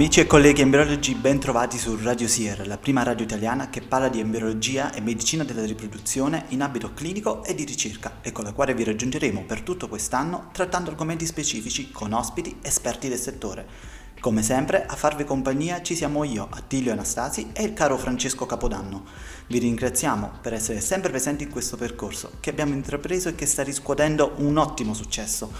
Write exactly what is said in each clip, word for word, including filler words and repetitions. Amici e colleghi embriologi, ben trovati su Radio SIERR, la prima radio italiana che parla di embriologia e medicina della riproduzione in ambito clinico e di ricerca, e con la quale vi raggiungeremo per tutto quest'anno trattando argomenti specifici con ospiti esperti del settore. Come sempre, a farvi compagnia ci siamo io, Attilio Anastasi, e il caro Francesco Capodanno. Vi ringraziamo per essere sempre presenti in questo percorso che abbiamo intrapreso e che sta riscuotendo un ottimo successo.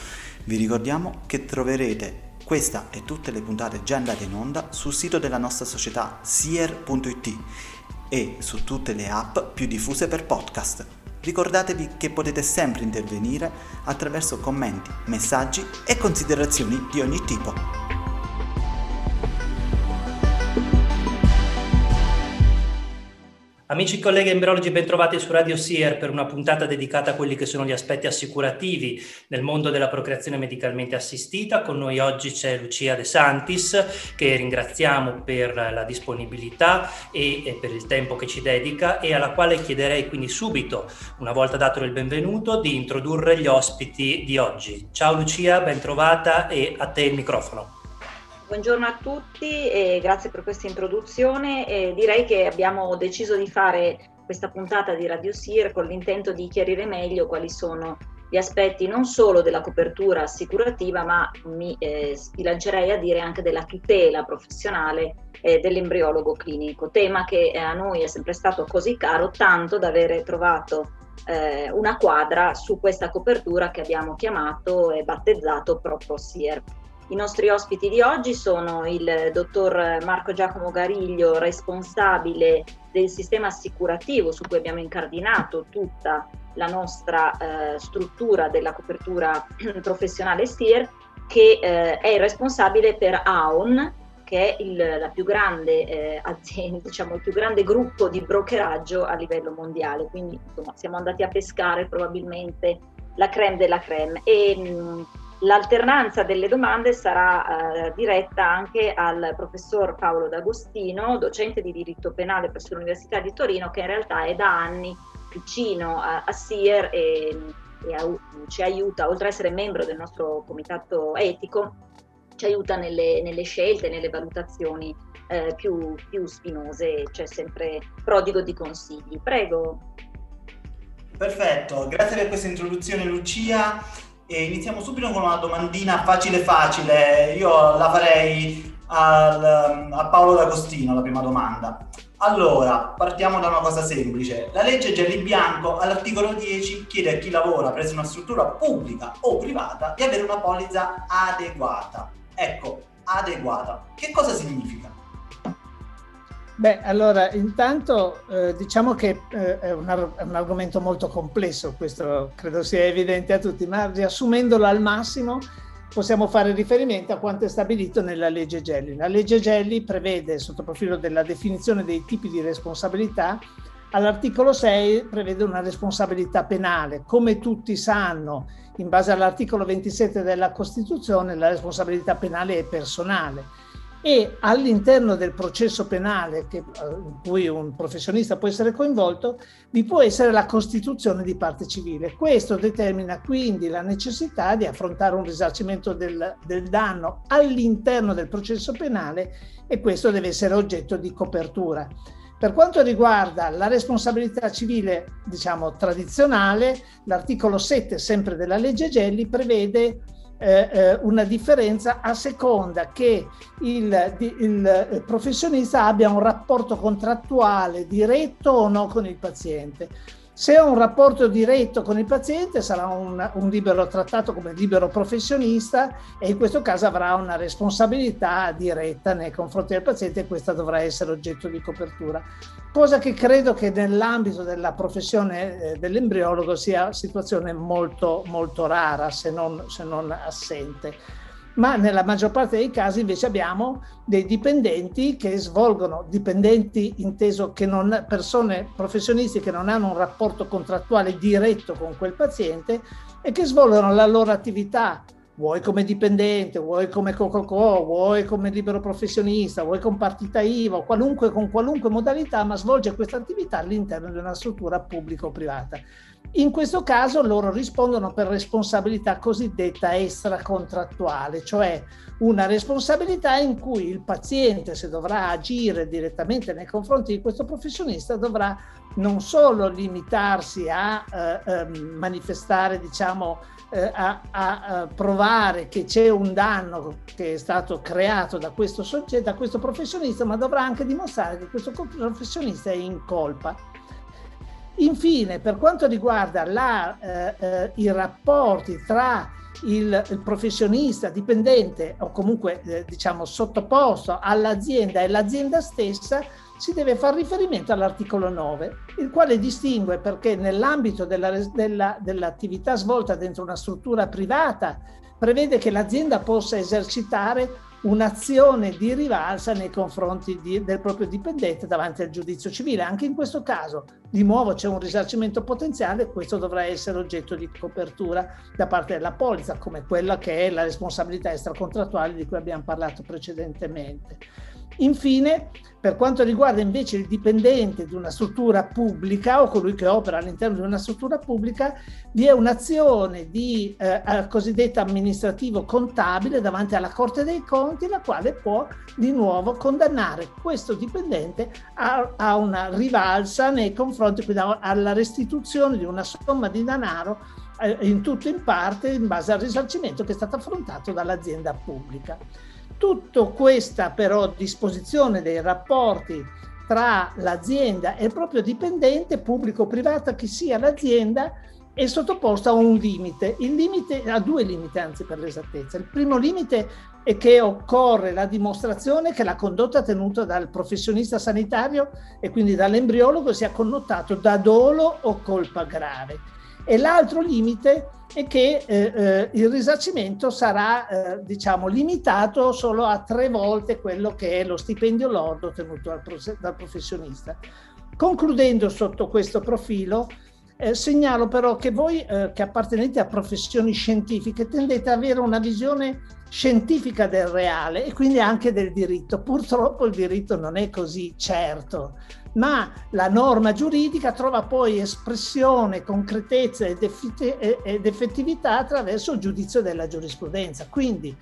Vi ricordiamo che troverete questa e tutte le puntate già andate in onda sul sito della nostra società sierr punto it e su tutte le app più diffuse per podcast. Ricordatevi che potete sempre intervenire attraverso commenti, messaggi e considerazioni di ogni tipo. Amici e colleghi embriologi, bentrovati su Radio SIERR per una puntata dedicata a quelli che sono gli aspetti assicurativi nel mondo della procreazione medicalmente assistita. Con noi oggi c'è Lucia De Santis, che ringraziamo per la disponibilità e, e per il tempo che ci dedica, e alla quale chiederei quindi subito, una volta dato il benvenuto, di introdurre gli ospiti di oggi. Ciao Lucia, bentrovata e a te il microfono. Buongiorno a tutti e grazie per questa introduzione. Eh, direi che abbiamo deciso di fare questa puntata di Radio SIERR con l'intento di chiarire meglio quali sono gli aspetti non solo della copertura assicurativa, ma mi eh, sbilancerei a dire anche della tutela professionale eh, dell'embriologo clinico, tema che a noi è sempre stato così caro, tanto da avere trovato eh, una quadra su questa copertura che abbiamo chiamato e battezzato proprio SIERR. I nostri ospiti di oggi sono il dottor Marco Giacomo Gariglio, responsabile del sistema assicurativo su cui abbiamo incardinato tutta la nostra eh, struttura della copertura professionale SIERR, che eh, è il responsabile per Aon, che è il, la più grande eh, azienda, diciamo il più grande gruppo di brokeraggio a livello mondiale. Quindi insomma, siamo andati a pescare probabilmente la crème della crème. E, mh, L'alternanza delle domande sarà eh, diretta anche al professor Paolo D'Agostino, docente di diritto penale presso l'Università di Torino, che in realtà è da anni vicino a, a SIERR e, e a, ci aiuta, oltre ad essere membro del nostro comitato etico, ci aiuta nelle, nelle scelte, nelle valutazioni eh, più, più spinose, cioè sempre prodigo di consigli. Prego. Perfetto, grazie per questa introduzione Lucia. E iniziamo subito con una domandina facile facile, io la farei al, a Paolo D'Agostino la prima domanda. Allora, partiamo da una cosa semplice. La legge Gelli Bianco all'articolo dieci chiede a chi lavora presso una struttura pubblica o privata di avere una polizza adeguata. Ecco, adeguata. Che cosa significa? Beh, allora, intanto eh, diciamo che eh, è, un ar- è un argomento molto complesso, questo credo sia evidente a tutti, ma riassumendolo al massimo possiamo fare riferimento a quanto è stabilito nella legge Gelli. La legge Gelli prevede, sotto profilo della definizione dei tipi di responsabilità, all'articolo sei prevede una responsabilità penale. Come tutti sanno, in base all'articolo ventisette della Costituzione, la responsabilità penale è personale. E all'interno del processo penale che, in cui un professionista può essere coinvolto, vi può essere la costituzione di parte civile. Questo determina quindi la necessità di affrontare un risarcimento del, del danno all'interno del processo penale, e questo deve essere oggetto di copertura. Per quanto riguarda la responsabilità civile, diciamo tradizionale, l'articolo sette, sempre della legge Gelli, prevede una differenza a seconda che il, il professionista abbia un rapporto contrattuale diretto o no con il paziente. Se ha un rapporto diretto con il paziente sarà un, un libero trattato come libero professionista, e in questo caso avrà una responsabilità diretta nei confronti del paziente, e questa dovrà essere oggetto di copertura. Cosa che credo che nell'ambito della professione eh, dell'embriologo sia situazione molto, molto rara, se non, se non assente. Ma nella maggior parte dei casi invece abbiamo dei dipendenti che svolgono, dipendenti inteso che non, persone, professionisti che non hanno un rapporto contrattuale diretto con quel paziente e che svolgono la loro attività, vuoi come dipendente, vuoi come co-co-co, vuoi come libero professionista, vuoi con partita I V A, qualunque, con qualunque modalità, ma svolge questa attività all'interno di una struttura pubblica o privata. In questo caso loro rispondono per responsabilità cosiddetta extracontrattuale, cioè una responsabilità in cui il paziente, se dovrà agire direttamente nei confronti di questo professionista, dovrà non solo limitarsi a eh, manifestare, diciamo, eh, a, a provare che c'è un danno che è stato creato da questo soggetto, da questo professionista, ma dovrà anche dimostrare che questo professionista è in colpa. Infine, per quanto riguarda la, eh, eh, i rapporti tra il, il professionista dipendente o comunque eh, diciamo sottoposto all'azienda e l'azienda stessa, si deve far riferimento all'articolo nove, il quale distingue perché nell'ambito della, della, dell'attività svolta dentro una struttura privata prevede che l'azienda possa esercitare un'azione di rivalsa nei confronti di, del proprio dipendente davanti al giudizio civile. Anche in questo caso, di nuovo, c'è un risarcimento potenziale e questo dovrà essere oggetto di copertura da parte della polizza, come quella che è la responsabilità extracontrattuale di cui abbiamo parlato precedentemente. Infine, per quanto riguarda invece il dipendente di una struttura pubblica o colui che opera all'interno di una struttura pubblica, vi è un'azione di eh, cosiddetta amministrativo-contabile davanti alla Corte dei Conti, la quale può di nuovo condannare questo dipendente a, a una rivalsa nei confronti, quindi alla restituzione di una somma di denaro eh, in tutto in parte in base al risarcimento che è stato affrontato dall'azienda pubblica. Tutto questa però disposizione dei rapporti tra l'azienda e il proprio dipendente, pubblico o privata che sia l'azienda, è sottoposta a un limite, il limite a due limiti anzi per l'esattezza. Il primo limite è che occorre la dimostrazione che la condotta tenuta dal professionista sanitario e quindi dall'embriologo sia connotato da dolo o colpa grave. E l'altro limite è che eh, eh, il risarcimento sarà eh, diciamo limitato solo a tre volte quello che è lo stipendio lordo tenuto dal, prof- dal professionista. Concludendo sotto questo profilo, eh, segnalo però che voi eh, che appartenete a professioni scientifiche tendete ad avere una visione scientifica del reale e quindi anche del diritto. Purtroppo il diritto non è così certo, ma la norma giuridica trova poi espressione, concretezza ed effettività attraverso il giudizio della giurisprudenza. Quindi,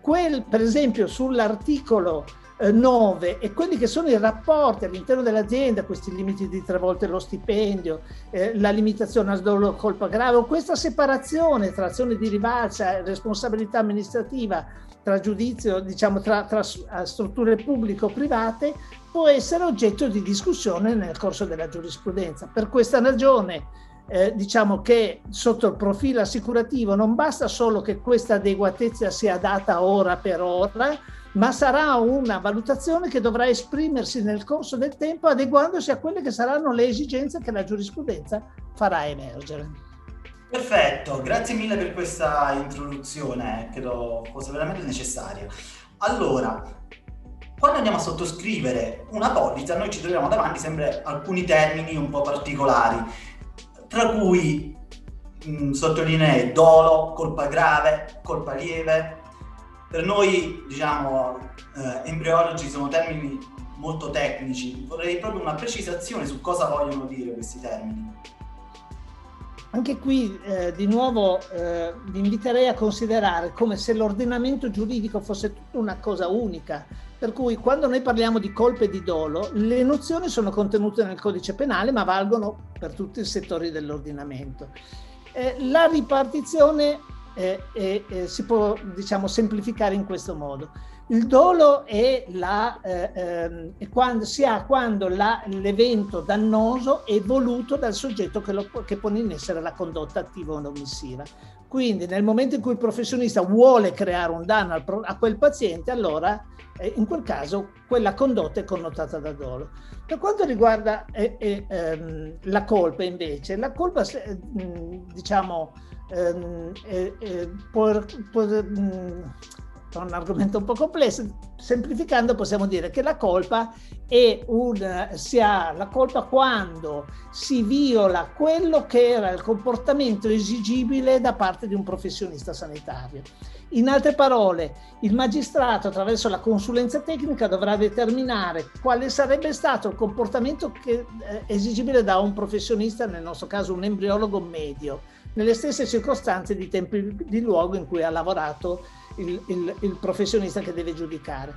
quel, per esempio, sull'articolo nove e quelli che sono i rapporti all'interno dell'azienda, questi limiti di tre volte lo stipendio, eh, la limitazione al dolo colpa grave o questa separazione tra azione di rivalsa e responsabilità amministrativa tra giudizio, diciamo tra, tra strutture pubbliche o private, può essere oggetto di discussione nel corso della giurisprudenza. Per questa ragione Eh, diciamo che sotto il profilo assicurativo non basta solo che questa adeguatezza sia data ora per ora, ma sarà una valutazione che dovrà esprimersi nel corso del tempo adeguandosi a quelle che saranno le esigenze che la giurisprudenza farà emergere. Perfetto, grazie mille per questa introduzione, credo fosse veramente necessaria. Allora, quando andiamo a sottoscrivere una polizza noi ci troviamo davanti sempre alcuni termini un po' particolari, tra cui mh, sottolineare dolo, colpa grave, colpa lieve. Per noi, diciamo, eh, embriologi sono termini molto tecnici. Vorrei proprio una precisazione su cosa vogliono dire questi termini. Anche qui, eh, di nuovo, eh, vi inviterei a considerare come se l'ordinamento giuridico fosse tutta una cosa unica. Per cui quando noi parliamo di colpa e di dolo, le nozioni sono contenute nel codice penale ma valgono per tutti i settori dell'ordinamento. Eh, la ripartizione eh, eh, eh, si può, diciamo, semplificare in questo modo. Il dolo è, la, eh, eh, è quando, si ha quando la, l'evento dannoso è voluto dal soggetto che, lo, che pone in essere la condotta attiva o omissiva. Quindi nel momento in cui il professionista vuole creare un danno al, a quel paziente, allora eh, in quel caso quella condotta è connotata da dolo. Per quanto riguarda eh, eh, ehm, la colpa invece, la colpa eh, diciamo ehm, eh, eh, può, può, mh, è un argomento un po' complesso. Semplificando possiamo dire che la colpa è un, si ha la colpa quando si viola quello che era il comportamento esigibile da parte di un professionista sanitario. In altre parole, il magistrato attraverso la consulenza tecnica dovrà determinare quale sarebbe stato il comportamento che, eh, esigibile da un professionista, nel nostro caso un embriologo medio, nelle stesse circostanze di tempo e di luogo in cui ha lavorato il, il, il professionista che deve giudicare.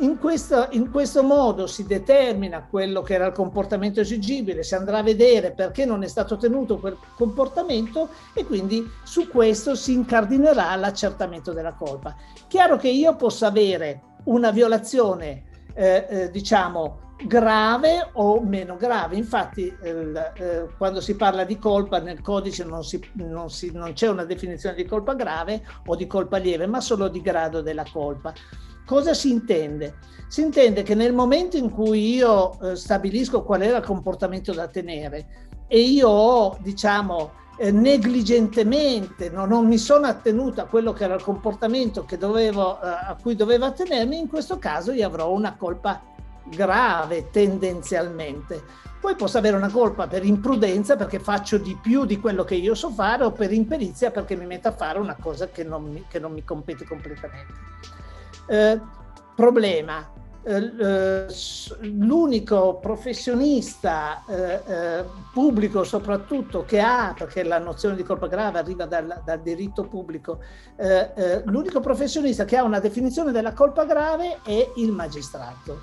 In questo, in questo modo si determina quello che era il comportamento esigibile, si andrà a vedere perché non è stato ottenuto quel comportamento e quindi su questo si incardinerà l'accertamento della colpa. Chiaro che io possa avere una violazione, eh, eh, diciamo, grave o meno grave. Infatti eh, eh, quando si parla di colpa nel codice non, si, non, si, non c'è una definizione di colpa grave o di colpa lieve, ma solo di grado della colpa. Cosa si intende? Si intende che nel momento in cui io eh, stabilisco qual era il comportamento da tenere e io ho, diciamo, eh, negligentemente, non, non mi sono attenuto a quello che era il comportamento che dovevo, eh, a cui dovevo attenermi, in questo caso io avrò una colpa grave tendenzialmente. Poi posso avere una colpa per imprudenza perché faccio di più di quello che io so fare o per imperizia perché mi metto a fare una cosa che non mi, che non mi compete completamente. Eh, problema. Eh, eh, l'unico professionista eh, eh, pubblico soprattutto che ha, perché la nozione di colpa grave arriva dal, dal diritto pubblico, eh, eh, l'unico professionista che ha una definizione della colpa grave è il magistrato.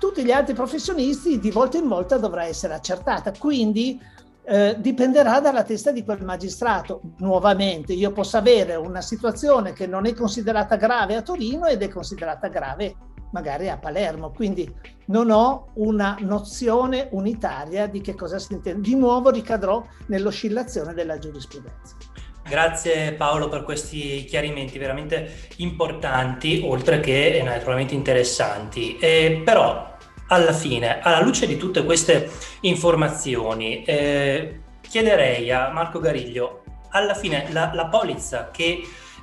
Tutti gli altri professionisti di volta in volta dovrà essere accertata, quindi eh, dipenderà dalla testa di quel magistrato. Nuovamente io posso avere una situazione che non è considerata grave a Torino ed è considerata grave magari a Palermo, quindi non ho una nozione unitaria di che cosa si intende. Di nuovo ricadrò nell'oscillazione della giurisprudenza. Grazie Paolo per questi chiarimenti veramente importanti, oltre che naturalmente interessanti. Eh, però, alla fine, alla luce di tutte queste informazioni, eh, chiederei a Marco Gariglio, alla fine la, la polizza che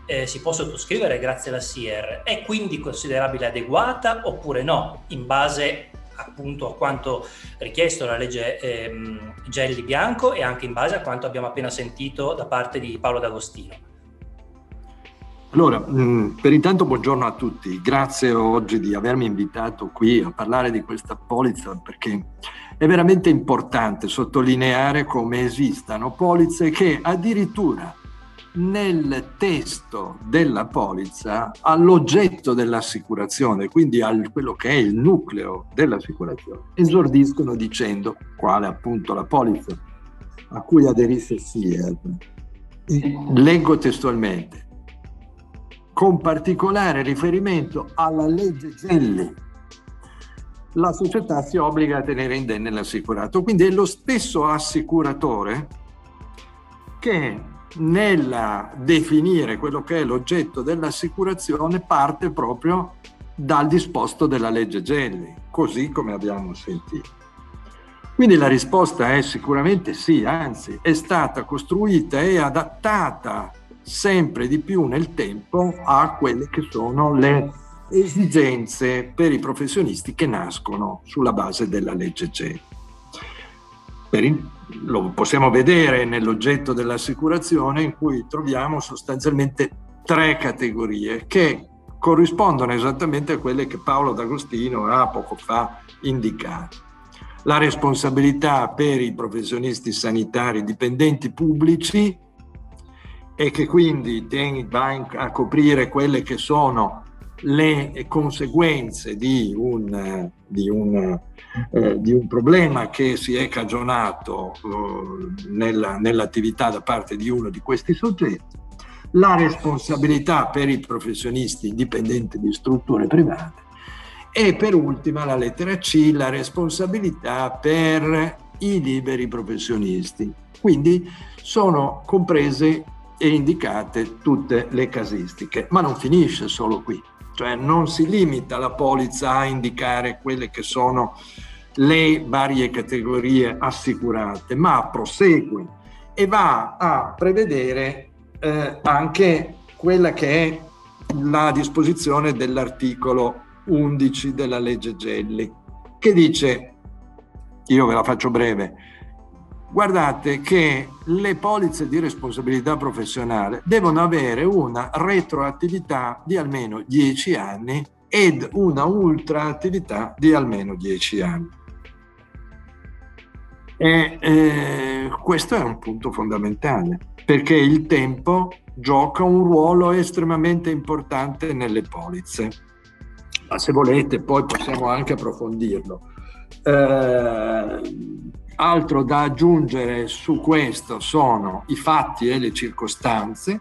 eh, si può sottoscrivere grazie alla SIERR è quindi considerabile adeguata oppure no, in base appunto a quanto richiesto dalla legge ehm, Gelli Bianco e anche in base a quanto abbiamo appena sentito da parte di Paolo D'Agostino? Allora, mh, per intanto buongiorno a tutti, grazie oggi di avermi invitato qui a parlare di questa polizza, perché è veramente importante sottolineare come esistano polizze che addirittura nel testo della polizza all'oggetto dell'assicurazione, quindi a quello che è il nucleo dell'assicurazione, esordiscono dicendo quale appunto la polizza a cui aderisse SIERR. Leggo testualmente, con particolare riferimento alla legge Gelli, la società si obbliga a tenere indenne l'assicurato, quindi è lo stesso assicuratore che nel definire quello che è l'oggetto dell'assicurazione parte proprio dal disposto della legge Gelli, così come abbiamo sentito. Quindi la risposta è sicuramente sì, anzi è stata costruita e adattata sempre di più nel tempo a quelle che sono le esigenze per i professionisti che nascono sulla base della legge Gelli. Per il Lo possiamo vedere nell'oggetto dell'assicurazione, in cui troviamo sostanzialmente tre categorie che corrispondono esattamente a quelle che Paolo D'Agostino ha poco fa indicato. La responsabilità per i professionisti sanitari dipendenti pubblici, e che quindi va a coprire quelle che sono le conseguenze di un, di un, eh, di un problema che si è cagionato eh, nella, nell'attività da parte di uno di questi soggetti, la responsabilità per i professionisti dipendenti di strutture private e per ultima la lettera C, la responsabilità per i liberi professionisti. Quindi sono comprese e indicate tutte le casistiche, ma non finisce solo qui. Cioè non si limita la polizza a indicare quelle che sono le varie categorie assicurate, ma prosegue e va a prevedere eh, anche quella che è la disposizione dell'articolo undici della legge Gelli, che dice, io ve la faccio breve, Guardate che le polizze di responsabilità professionale devono avere una retroattività di almeno dieci anni ed una ultraattività di almeno dieci anni. E eh, questo è un punto fondamentale, perché il tempo gioca un ruolo estremamente importante nelle polizze. Ma se volete poi possiamo anche approfondirlo. Eh, altro da aggiungere su questo sono i fatti e le circostanze,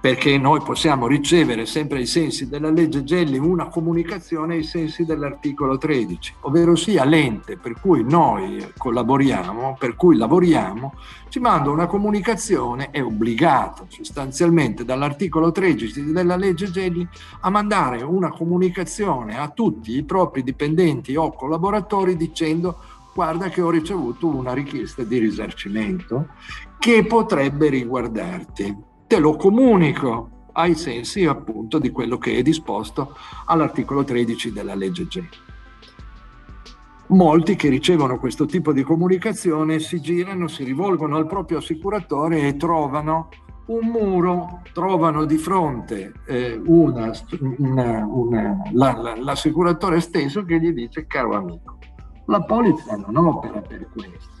perché noi possiamo ricevere sempre ai sensi della legge Gelli una comunicazione ai sensi dell'articolo tredici, ovvero sia l'ente per cui noi collaboriamo, per cui lavoriamo, ci manda una comunicazione, è obbligato sostanzialmente dall'articolo tredici della legge Gelli a mandare una comunicazione a tutti i propri dipendenti o collaboratori dicendo: guarda che ho ricevuto una richiesta di risarcimento che potrebbe riguardarti. Te lo comunico ai sensi appunto di quello che è disposto all'articolo tredici della legge Gelli. Molti che ricevono questo tipo di comunicazione si girano, si rivolgono al proprio assicuratore e trovano un muro, trovano di fronte eh, una, una, una, la, la, l'assicuratore stesso che gli dice: caro amico, la polizza non opera per questo.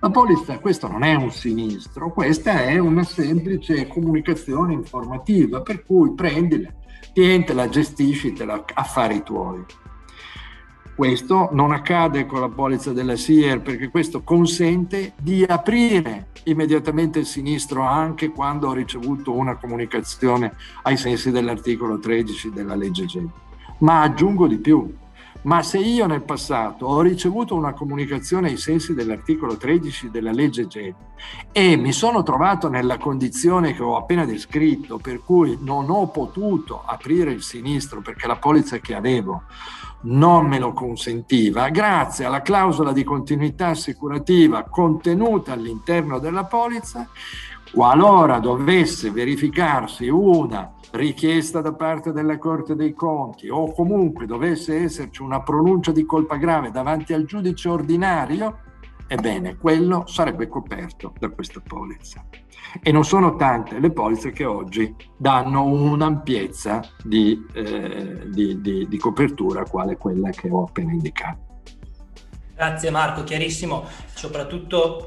La polizza, questo non è un sinistro, questa è una semplice comunicazione informativa, per cui prendila, tientela, gestiscitela, affari tuoi. Questo non accade con la polizza della SIERR, perché questo consente di aprire immediatamente il sinistro anche quando ho ricevuto una comunicazione ai sensi dell'articolo tredici della legge Gelli. Ma aggiungo di più. Ma se io nel passato ho ricevuto una comunicazione ai sensi dell'articolo tredici della legge Gelli e mi sono trovato nella condizione che ho appena descritto, per cui non ho potuto aprire il sinistro perché la polizza che avevo non me lo consentiva, grazie alla clausola di continuità assicurativa contenuta all'interno della polizza, qualora dovesse verificarsi una richiesta da parte della Corte dei Conti o comunque dovesse esserci una pronuncia di colpa grave davanti al giudice ordinario, ebbene, quello sarebbe coperto da questa polizza. E non sono tante le polizze che oggi danno un'ampiezza di, eh, di, di, di copertura quale quella che ho appena indicato. Grazie Marco, chiarissimo, soprattutto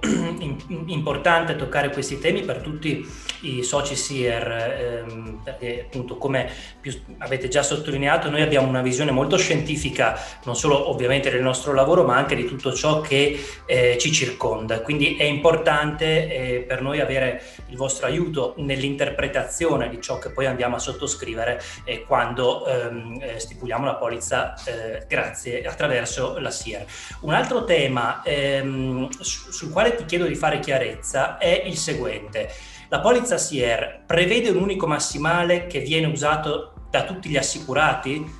importante toccare questi temi per tutti i soci SIERR, ehm, perché appunto come più avete già sottolineato noi abbiamo una visione molto scientifica, non solo ovviamente del nostro lavoro ma anche di tutto ciò che eh, ci circonda, quindi è importante eh, per noi avere il vostro aiuto nell'interpretazione di ciò che poi andiamo a sottoscrivere eh, quando ehm, stipuliamo la polizza eh, grazie attraverso la SIERR. Un altro tema ehm, sul quale ti chiedo di fare chiarezza è il seguente. La polizza SIERR prevede un unico massimale che viene usato da tutti gli assicurati?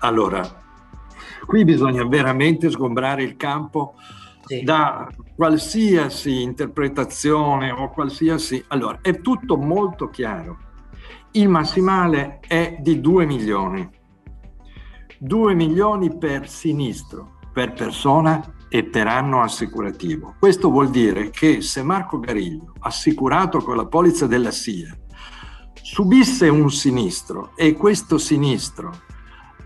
Allora, qui bisogna veramente sgombrare il campo sì. da qualsiasi interpretazione o qualsiasi... Allora, è tutto molto chiaro. Il massimale è di due milioni. due milioni per sinistro, per persona e per anno assicurativo. Questo vuol dire che se Marco Gariglio, assicurato con la polizza della SIERR, subisse un sinistro e questo sinistro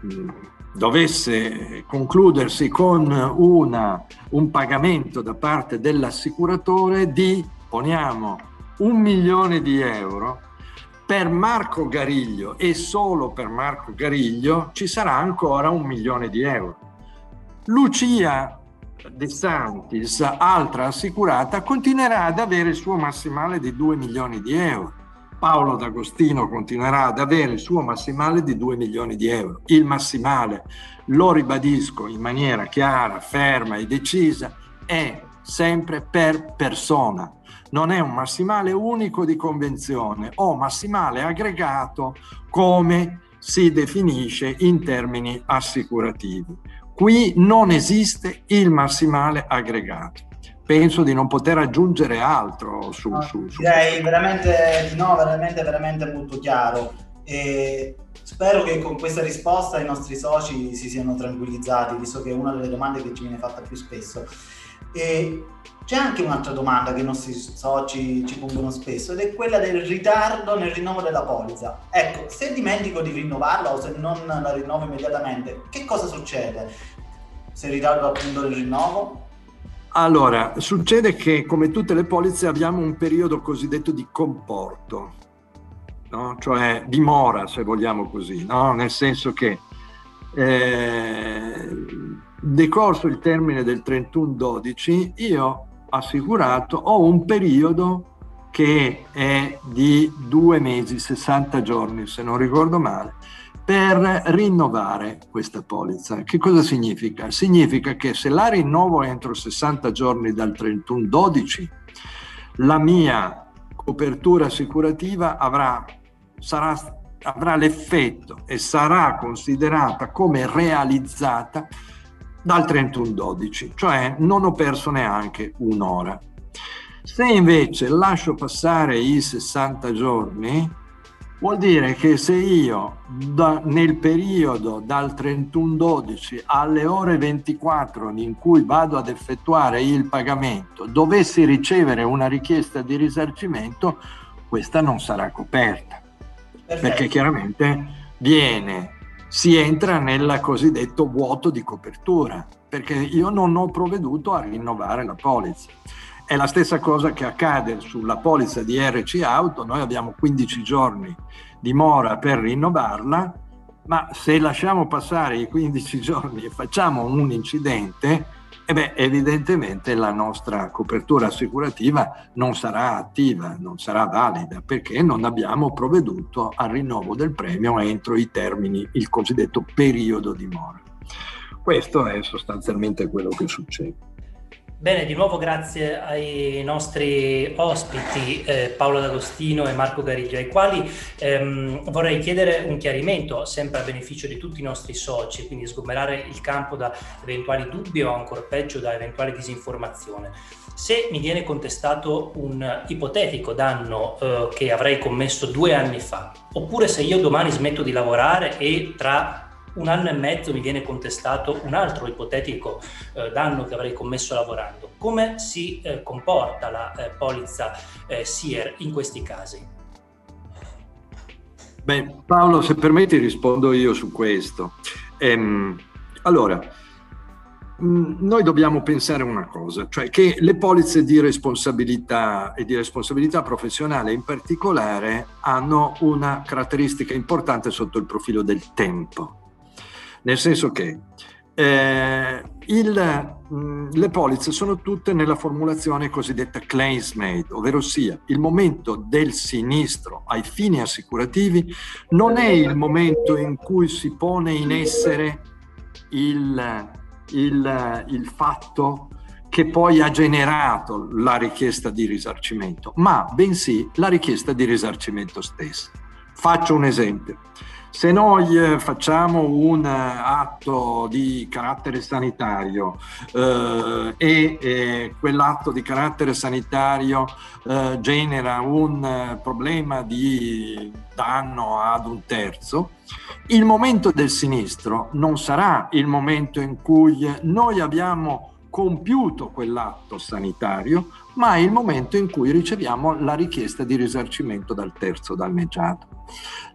mh, dovesse concludersi con una, un pagamento da parte dell'assicuratore di, poniamo, un milione di euro, per Marco Gariglio e solo per Marco Gariglio ci sarà ancora un milione di euro. Lucia De Santis, altra assicurata, continuerà ad avere il suo massimale di due milioni di euro. Paolo D'Agostino continuerà ad avere il suo massimale di due milioni di euro. Il massimale, lo ribadisco in maniera chiara, ferma e decisa, è sempre per persona. Non è un massimale unico di convenzione o massimale aggregato come si definisce in termini assicurativi. Qui non esiste il massimale aggregato. Penso di non poter aggiungere altro su, no, su, su direi veramente no, veramente veramente molto chiaro. E spero che con questa risposta i nostri soci si siano tranquillizzati, visto che è una delle domande che ci viene fatta più spesso. E c'è anche un'altra domanda che i nostri soci ci pongono spesso, ed è quella del ritardo nel rinnovo della polizza. Ecco, se dimentico di rinnovarla o se non la rinnovo immediatamente, che cosa succede se ritardo appunto il rinnovo? Allora, succede che come tutte le polizze abbiamo un periodo cosiddetto di comporto, no? Cioè dimora, se vogliamo così, no? Nel senso che eh, decorso il termine del trentuno dodici, io assicurato ho un periodo che è di due mesi, sessanta giorni, se non ricordo male, per rinnovare questa polizza. Che cosa significa? Significa che se la rinnovo entro sessanta giorni dal trentuno dodici, la mia copertura assicurativa avrà, sarà, avrà l'effetto e sarà considerata come realizzata dal trentuno dodici, cioè non ho perso neanche un'ora. Se invece lascio passare i sessanta giorni, vuol dire che se io da, nel periodo dal trentuno dodici alle ore ventiquattro in cui vado ad effettuare il pagamento dovessi ricevere una richiesta di risarcimento, questa non sarà coperta. Perfetto. Perché chiaramente viene, si entra nel cosiddetto vuoto di copertura, perché io non ho provveduto a rinnovare la polizza. È la stessa cosa che accade sulla polizza di erre ci Auto. Noi abbiamo quindici giorni di mora per rinnovarla, ma se lasciamo passare i quindici giorni e facciamo un incidente, eh beh, evidentemente la nostra copertura assicurativa non sarà attiva, non sarà valida, perché non abbiamo provveduto al rinnovo del premio entro i termini, il cosiddetto periodo di mora. Questo è sostanzialmente quello che succede. Bene, di nuovo grazie ai nostri ospiti eh, Paolo D'Agostino e Marco Gariglio, ai quali ehm, vorrei chiedere un chiarimento, sempre a beneficio di tutti i nostri soci, quindi sgomberare il campo da eventuali dubbi o ancora peggio da eventuale disinformazione. Se mi viene contestato un ipotetico danno eh, che avrei commesso due anni fa, oppure se io domani smetto di lavorare e tra un anno e mezzo mi viene contestato un altro ipotetico eh, danno che avrei commesso lavorando, come si eh, comporta la eh, polizza eh, SIERR in questi casi? Beh, Paolo, se permetti rispondo io su questo. Ehm, allora, mh, noi dobbiamo pensare una cosa, cioè che le polizze di responsabilità e di responsabilità professionale in particolare hanno una caratteristica importante sotto il profilo del tempo. Nel senso che eh, il, mh, le polizze sono tutte nella formulazione cosiddetta claims made, ovvero sia il momento del sinistro ai fini assicurativi non è il momento in cui si pone in essere il, il, il fatto che poi ha generato la richiesta di risarcimento, ma bensì la richiesta di risarcimento stessa. Faccio un esempio. Se noi facciamo un atto di carattere sanitario eh, e, e quell'atto di carattere sanitario eh, genera un problema di danno ad un terzo, il momento del sinistro non sarà il momento in cui noi abbiamo compiuto quell'atto sanitario, ma è il momento in cui riceviamo la richiesta di risarcimento dal terzo danneggiato.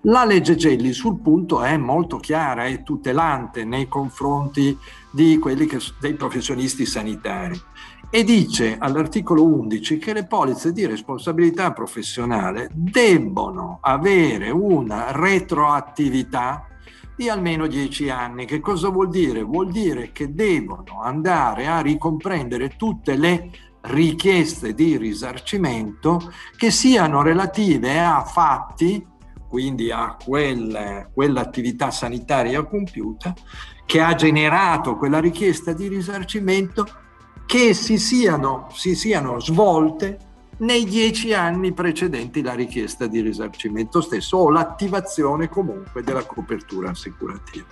La legge Gelli sul punto è molto chiara e tutelante nei confronti di quelli che, dei professionisti sanitari, e dice all'articolo undici che le polizze di responsabilità professionale debbono avere una retroattività di almeno dieci anni. Che cosa vuol dire? Vuol dire che devono andare a ricomprendere tutte le richieste di risarcimento che siano relative a fatti, quindi a quel, quell'attività sanitaria compiuta che ha generato quella richiesta di risarcimento, che si siano, si siano svolte nei dieci anni precedenti la richiesta di risarcimento stesso o l'attivazione comunque della copertura assicurativa.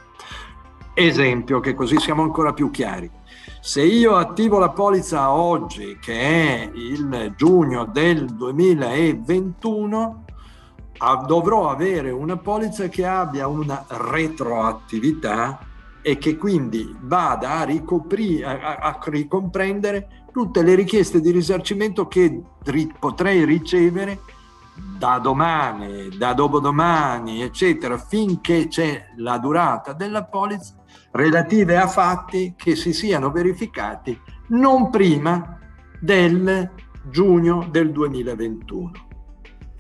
Esempio, che così siamo ancora più chiari. Se io attivo la polizza oggi, che è il giugno del duemilaventuno, dovrò avere una polizza che abbia una retroattività e che quindi vada a, ricoprire, a, a ricomprendere tutte le richieste di risarcimento che ri- potrei ricevere da domani, da dopodomani, eccetera, finché c'è la durata della polizza, relative a fatti che si siano verificati non prima del giugno del duemilaventuno.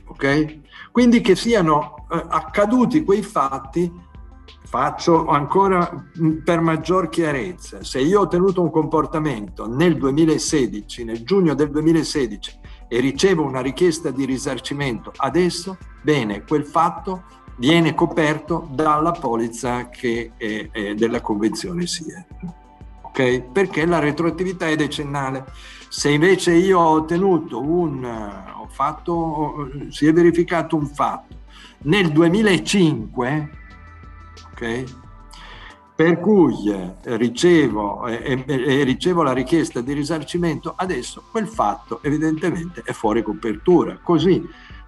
Ok? Quindi che siano eh, accaduti quei fatti. Faccio ancora per maggior chiarezza: se io ho tenuto un comportamento nel duemilasedici, nel giugno del duemilasedici, e ricevo una richiesta di risarcimento adesso, bene, quel fatto viene coperto dalla polizza che è, è della Convenzione SIERR, ok? Perché la retroattività è decennale. Se invece io ho tenuto un, ho fatto, si è verificato un fatto nel duemilacinque, okay? Per cui eh, ricevo, eh, eh, ricevo la richiesta di risarcimento adesso, quel fatto evidentemente è fuori copertura, così,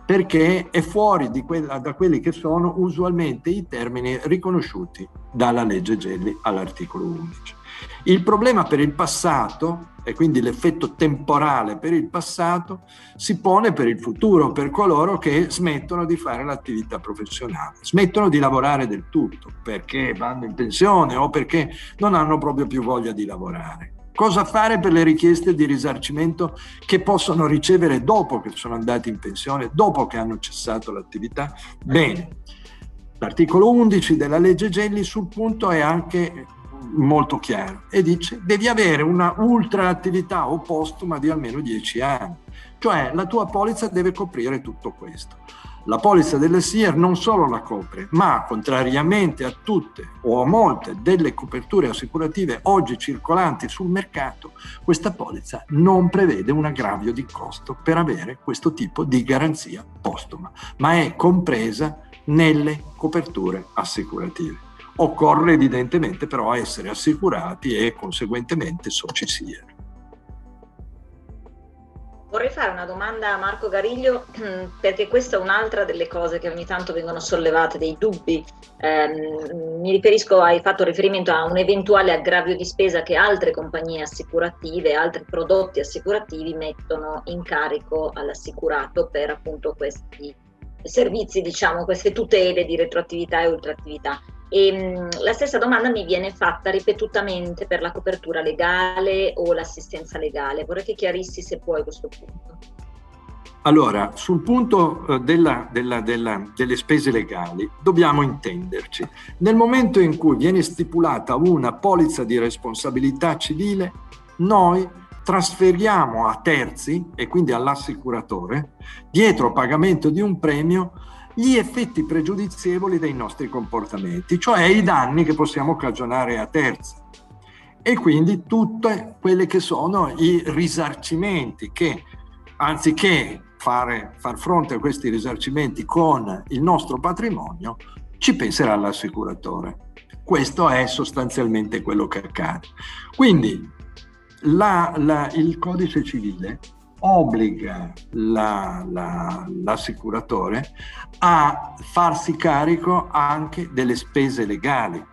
perché è fuori di quella, da quelli che sono usualmente i termini riconosciuti dalla legge Gelli all'articolo undici. Il problema per il passato, e quindi l'effetto temporale per il passato, si pone per il futuro, per coloro che smettono di fare l'attività professionale, smettono di lavorare del tutto perché vanno in pensione o perché non hanno proprio più voglia di lavorare. Cosa fare per le richieste di risarcimento che possono ricevere dopo che sono andati in pensione, dopo che hanno cessato l'attività? Bene, l'articolo undici della legge Gelli sul punto è anche molto chiaro e dice: devi avere una ultra attività o postuma di almeno dieci anni, cioè la tua polizza deve coprire tutto questo. La polizza delle SIERR non solo la copre, ma contrariamente a tutte o a molte delle coperture assicurative oggi circolanti sul mercato, questa polizza non prevede un aggravio di costo per avere questo tipo di garanzia postuma, ma è compresa nelle coperture assicurative. Occorre evidentemente però essere assicurati e conseguentemente soci SIERR. Vorrei fare una domanda a Marco Gariglio, perché questa è un'altra delle cose che ogni tanto vengono sollevate, dei dubbi. Eh, mi riferisco, hai fatto riferimento a un eventuale aggravio di spesa che altre compagnie assicurative, altri prodotti assicurativi mettono in carico all'assicurato per appunto questi servizi, diciamo, queste tutele di retroattività e ultraattività. E la stessa domanda mi viene fatta ripetutamente per la copertura legale o l'assistenza legale. Vorrei che chiarissi, se puoi, questo punto. Allora, sul punto della, della, della, delle spese legali dobbiamo intenderci. Nel momento in cui viene stipulata una polizza di responsabilità civile, noi trasferiamo a terzi, e quindi all'assicuratore, dietro pagamento di un premio, gli effetti pregiudizievoli dei nostri comportamenti, cioè i danni che possiamo cagionare a terzi, e quindi tutte quelle che sono i risarcimenti che, anziché fare, far fronte a questi risarcimenti con il nostro patrimonio, ci penserà l'assicuratore. Questo è sostanzialmente quello che accade. Quindi la, la, il Codice Civile obbliga la, la, l'assicuratore a farsi carico anche delle spese legali.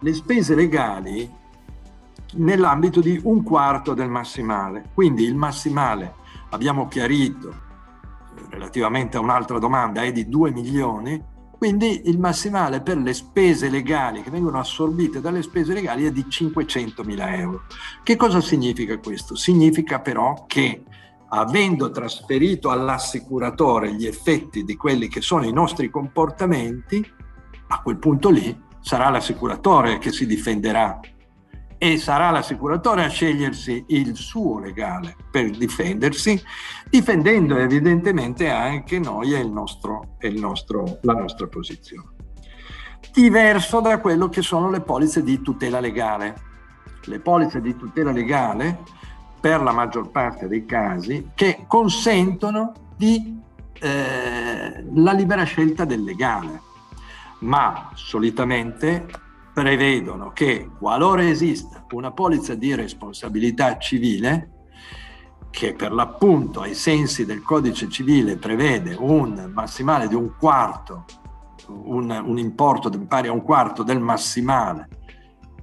Le spese legali nell'ambito di un quarto del massimale. Quindi il massimale, abbiamo chiarito, relativamente a un'altra domanda, è di due milioni, quindi il massimale per le spese legali che vengono assorbite dalle spese legali è di cinquecentomila euro. Che cosa significa questo? Significa però che, avendo trasferito all'assicuratore gli effetti di quelli che sono i nostri comportamenti, a quel punto lì sarà l'assicuratore che si difenderà e sarà l'assicuratore a scegliersi il suo legale per difendersi, difendendo evidentemente anche noi e il nostro, e il nostro, la nostra posizione. Diverso da quello che sono le polizze di tutela legale. Le polizze di tutela legale, per la maggior parte dei casi, che consentono di, eh, la libera scelta del legale, ma solitamente prevedono che, qualora esista una polizza di responsabilità civile, che per l'appunto ai sensi del Codice Civile prevede un massimale di un quarto, un, un importo pari a un quarto del massimale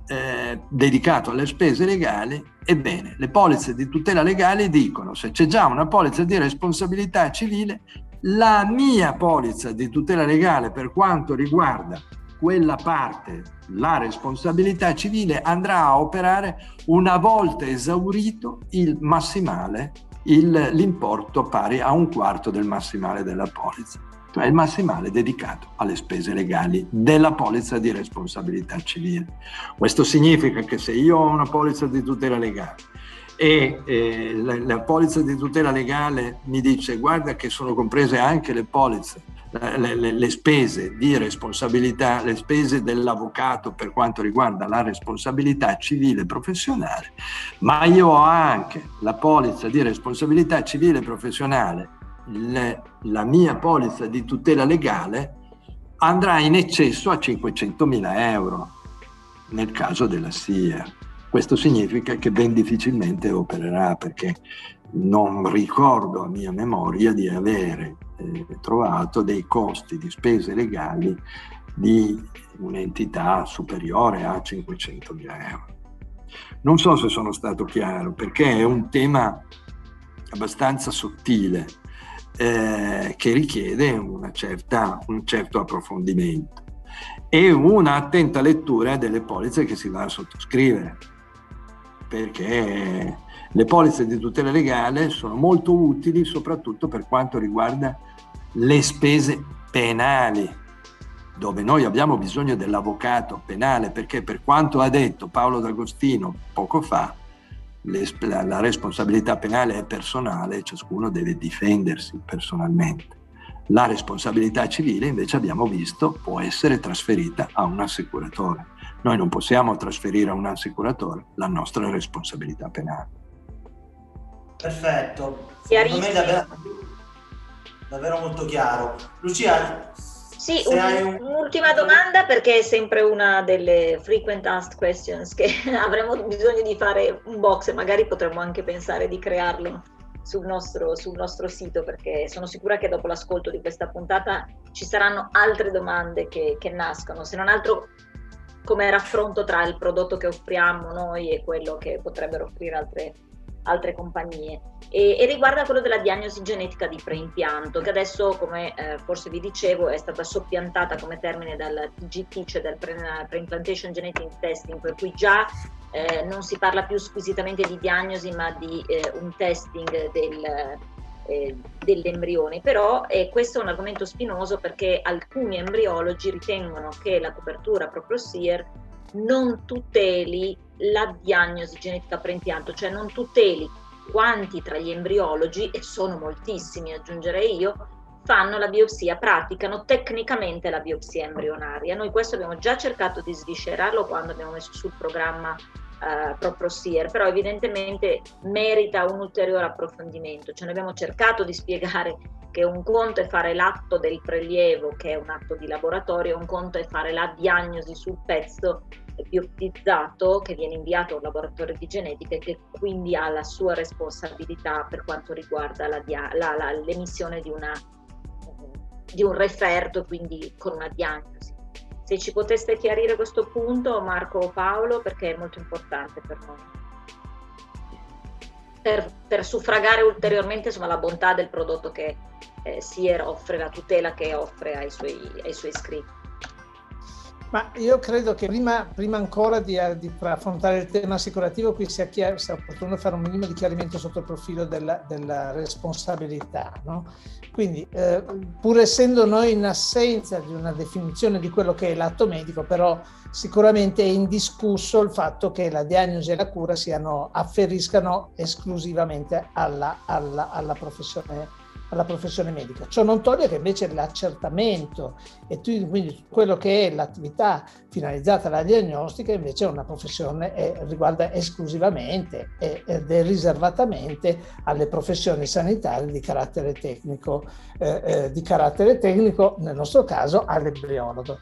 eh, dedicato alle spese legali, ebbene, le polizze di tutela legale dicono: se c'è già una polizza di responsabilità civile, la mia polizza di tutela legale per quanto riguarda quella parte, la responsabilità civile, andrà a operare una volta esaurito il massimale, il, l'importo pari a un quarto del massimale della polizza, cioè il massimale dedicato alle spese legali della polizza di responsabilità civile. Questo significa che se io ho una polizza di tutela legale e eh, la, la polizza di tutela legale mi dice: guarda che sono comprese anche le polizze, Le, le, le spese di responsabilità, le spese dell'avvocato per quanto riguarda la responsabilità civile professionale, ma io ho anche la polizza di responsabilità civile professionale, le, la mia polizza di tutela legale andrà in eccesso a cinquecentomila euro nel caso della S I E R R. Questo significa che ben difficilmente opererà, perché non ricordo a mia memoria di avere trovato dei costi di spese legali di un'entità superiore a cinquecentomila euro. Non so se sono stato chiaro, perché è un tema abbastanza sottile eh, che richiede una certa, un certo approfondimento e una attenta lettura delle polizze che si va a sottoscrivere, perché le polizze di tutela legale sono molto utili soprattutto per quanto riguarda le spese penali, dove noi abbiamo bisogno dell'avvocato penale, perché per quanto ha detto Paolo D'Agostino poco fa, la responsabilità penale è personale e ciascuno deve difendersi personalmente. La responsabilità civile invece, abbiamo visto, può essere trasferita a un assicuratore. Noi non possiamo trasferire a un assicuratore la nostra responsabilità penale. Perfetto, secondo me è davvero, davvero molto chiaro. Lucia, sì, un, hai un... un'ultima domanda, perché è sempre una delle frequent asked questions che avremo bisogno di fare un box, e magari potremmo anche pensare di crearlo Sul nostro, sul nostro sito, perché sono sicura che dopo l'ascolto di questa puntata ci saranno altre domande che, che nascono, se non altro come raffronto tra il prodotto che offriamo noi e quello che potrebbero offrire altre, altre compagnie. E, e riguarda quello della diagnosi genetica di preimpianto, che adesso, come eh, forse vi dicevo, è stata soppiantata come termine dal T G P, cioè dal pre- preimplantation genetic testing, per cui già Eh, non si parla più squisitamente di diagnosi, ma di eh, un testing del, eh, dell'embrione. Però eh, questo è un argomento spinoso, perché alcuni embriologi ritengono che la copertura proprio S I E R R non tuteli la diagnosi genetica preimpianto, cioè non tuteli quanti tra gli embriologi, e sono moltissimi aggiungerei io, fanno la biopsia, praticano tecnicamente la biopsia embrionaria. Noi questo abbiamo già cercato di sviscerarlo quando abbiamo messo sul programma eh, proprio S I E R R, però evidentemente merita un ulteriore approfondimento. Cioè, noi abbiamo cercato di spiegare che un conto è fare l'atto del prelievo, che è un atto di laboratorio, un conto è fare la diagnosi sul pezzo bioptizzato che viene inviato a un laboratorio di genetica, e che quindi ha la sua responsabilità per quanto riguarda la dia- la, la, l'emissione di una di un referto, quindi con una diagnosi. Se ci poteste chiarire questo punto, Marco o Paolo, perché è molto importante per noi, per, per suffragare ulteriormente, insomma, la bontà del prodotto che eh, S I E R R offre, la tutela che offre ai suoi, ai suoi iscritti. Ma io credo che prima, prima ancora di, di affrontare il tema assicurativo, qui sia, chiaro, sia opportuno fare un minimo di chiarimento sotto il profilo della, della responsabilità, no? Quindi, eh, pur essendo noi in assenza di una definizione di quello che è l'atto medico, però sicuramente è indiscusso il fatto che la diagnosi e la cura siano, afferiscano esclusivamente alla, alla, alla professione alla professione medica. Ciò non toglie che invece l'accertamento e quindi quello che è l'attività finalizzata alla diagnostica invece è una professione che riguarda esclusivamente ed è riservatamente alle professioni sanitarie di carattere tecnico, eh, di carattere tecnico, nel nostro caso all'embriologo.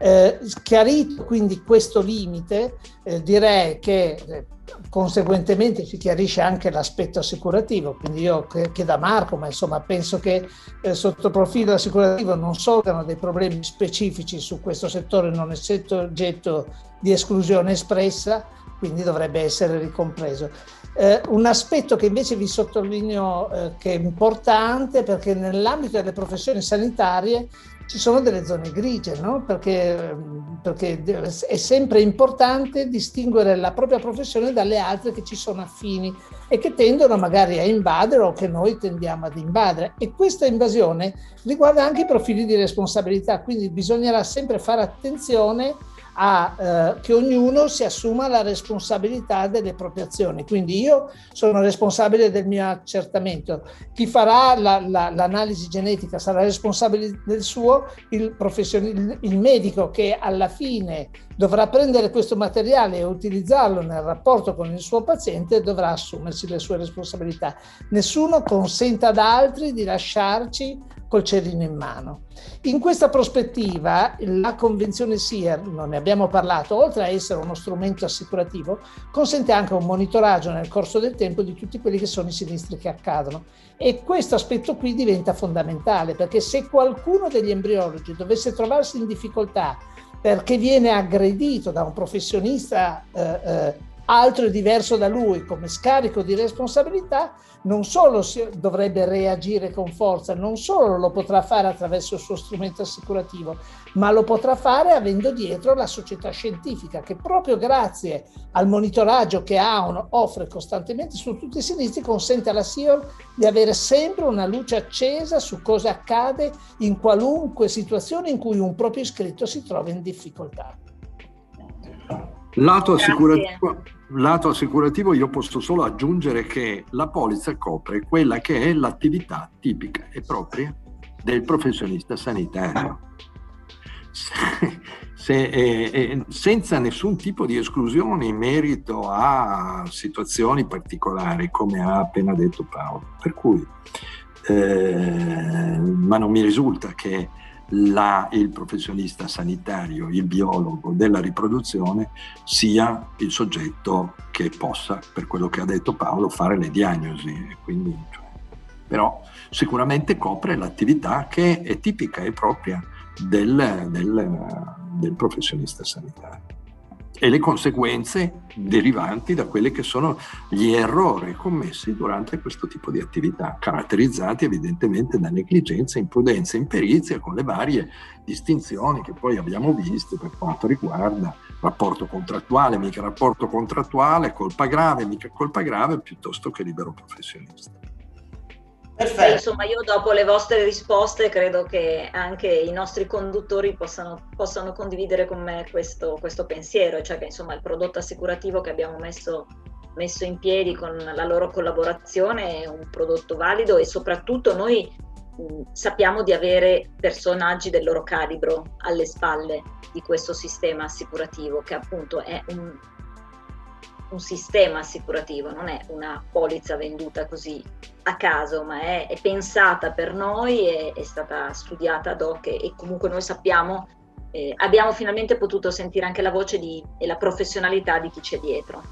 Eh, chiarito quindi questo limite, eh, direi che eh, conseguentemente si chiarisce anche l'aspetto assicurativo, quindi io chiedo a Marco, ma insomma penso che eh, sotto profilo assicurativo non sorgano dei problemi specifici su questo settore, non essendo oggetto di esclusione espressa, quindi dovrebbe essere ricompreso. Eh, un aspetto che invece vi sottolineo eh, che è importante, perché nell'ambito delle professioni sanitarie ci sono delle zone grigie, no? Perché, perché è sempre importante distinguere la propria professione dalle altre che ci sono affini e che tendono magari a invadere o che noi tendiamo ad invadere. E questa invasione riguarda anche i profili di responsabilità, quindi bisognerà sempre fare attenzione a eh, che ognuno si assuma la responsabilità delle proprie azioni. Quindi io sono responsabile del mio accertamento, chi farà la, la, l'analisi genetica sarà responsabile del suo, il professionista, il medico che alla fine dovrà prendere questo materiale e utilizzarlo nel rapporto con il suo paziente, dovrà assumersi le sue responsabilità. Nessuno consenta ad altri di lasciarci col cerino in mano. In questa prospettiva la Convenzione SIERR, non ne abbiamo parlato, oltre a essere uno strumento assicurativo, consente anche un monitoraggio nel corso del tempo di tutti quelli che sono i sinistri che accadono. E questo aspetto qui diventa fondamentale, perché se qualcuno degli embriologi dovesse trovarsi in difficoltà perché viene aggredito da un professionista eh, eh, altro e diverso da lui come scarico di responsabilità, non solo si dovrebbe reagire con forza, non solo lo potrà fare attraverso il suo strumento assicurativo, ma lo potrà fare avendo dietro la società scientifica, che proprio grazie al monitoraggio che Aon offre costantemente su tutti i sinistri consente alla SIERR di avere sempre una luce accesa su cosa accade in qualunque situazione in cui un proprio iscritto si trova in difficoltà. Lato assicurativo, lato assicurativo io posso solo aggiungere che la polizza copre quella che è l'attività tipica e propria del professionista sanitario, se, se, eh, eh, senza nessun tipo di esclusione in merito a situazioni particolari, come ha appena detto Paolo, per cui eh, ma non mi risulta che La, il professionista sanitario, il biologo della riproduzione, sia il soggetto che possa, per quello che ha detto Paolo, fare le diagnosi. Quindi, cioè, però sicuramente copre l'attività che è tipica e propria del, del, del professionista sanitario e le conseguenze derivanti da quelli che sono gli errori commessi durante questo tipo di attività, caratterizzati evidentemente da negligenza, imprudenza, imperizia, con le varie distinzioni che poi abbiamo visto per quanto riguarda rapporto contrattuale, mica rapporto contrattuale, colpa grave, mica colpa grave, piuttosto che libero professionista. Perfetto. Insomma, io dopo le vostre risposte credo che anche i nostri conduttori possano, possano condividere con me questo, questo pensiero, cioè che insomma il prodotto assicurativo che abbiamo messo, messo in piedi con la loro collaborazione è un prodotto valido, e soprattutto noi mh, sappiamo di avere personaggi del loro calibro alle spalle di questo sistema assicurativo, che appunto è un, un sistema assicurativo, non è una polizza venduta così a caso, ma è, è pensata per noi, è, è stata studiata ad hoc, e, e comunque noi sappiamo, eh, abbiamo finalmente potuto sentire anche la voce di, e la professionalità di chi c'è dietro.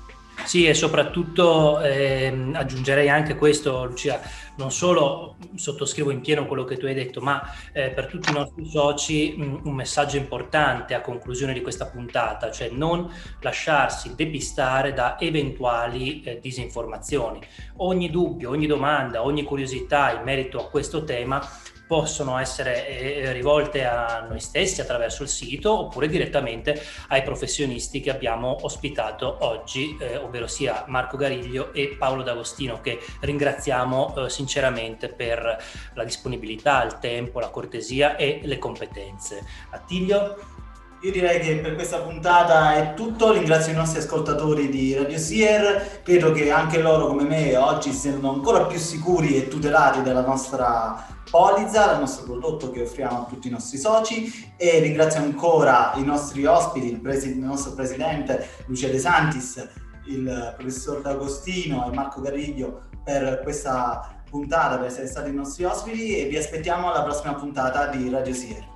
Sì, e soprattutto eh, aggiungerei anche questo, Lucia, non solo sottoscrivo in pieno quello che tu hai detto, ma eh, per tutti i nostri soci mh, un messaggio importante a conclusione di questa puntata, cioè non lasciarsi depistare da eventuali eh, disinformazioni. Ogni dubbio, ogni domanda, ogni curiosità in merito a questo tema possono essere eh, rivolte a noi stessi attraverso il sito, oppure direttamente ai professionisti che abbiamo ospitato oggi, eh, ovvero sia Marco Gariglio e Paolo D'Agostino, che ringraziamo eh, sinceramente per la disponibilità, il tempo, la cortesia e le competenze. Attilio? Io direi che per questa puntata è tutto, ringrazio i nostri ascoltatori di Radio SIERR, credo che anche loro come me oggi siano ancora più sicuri e tutelati dalla nostra polizza, dal nostro prodotto che offriamo a tutti i nostri soci, e ringrazio ancora i nostri ospiti, il, presi- il nostro presidente Lucia De Santis, il professor D'Agostino e Marco Gariglio per questa puntata, per essere stati i nostri ospiti, e vi aspettiamo alla prossima puntata di Radio SIERR.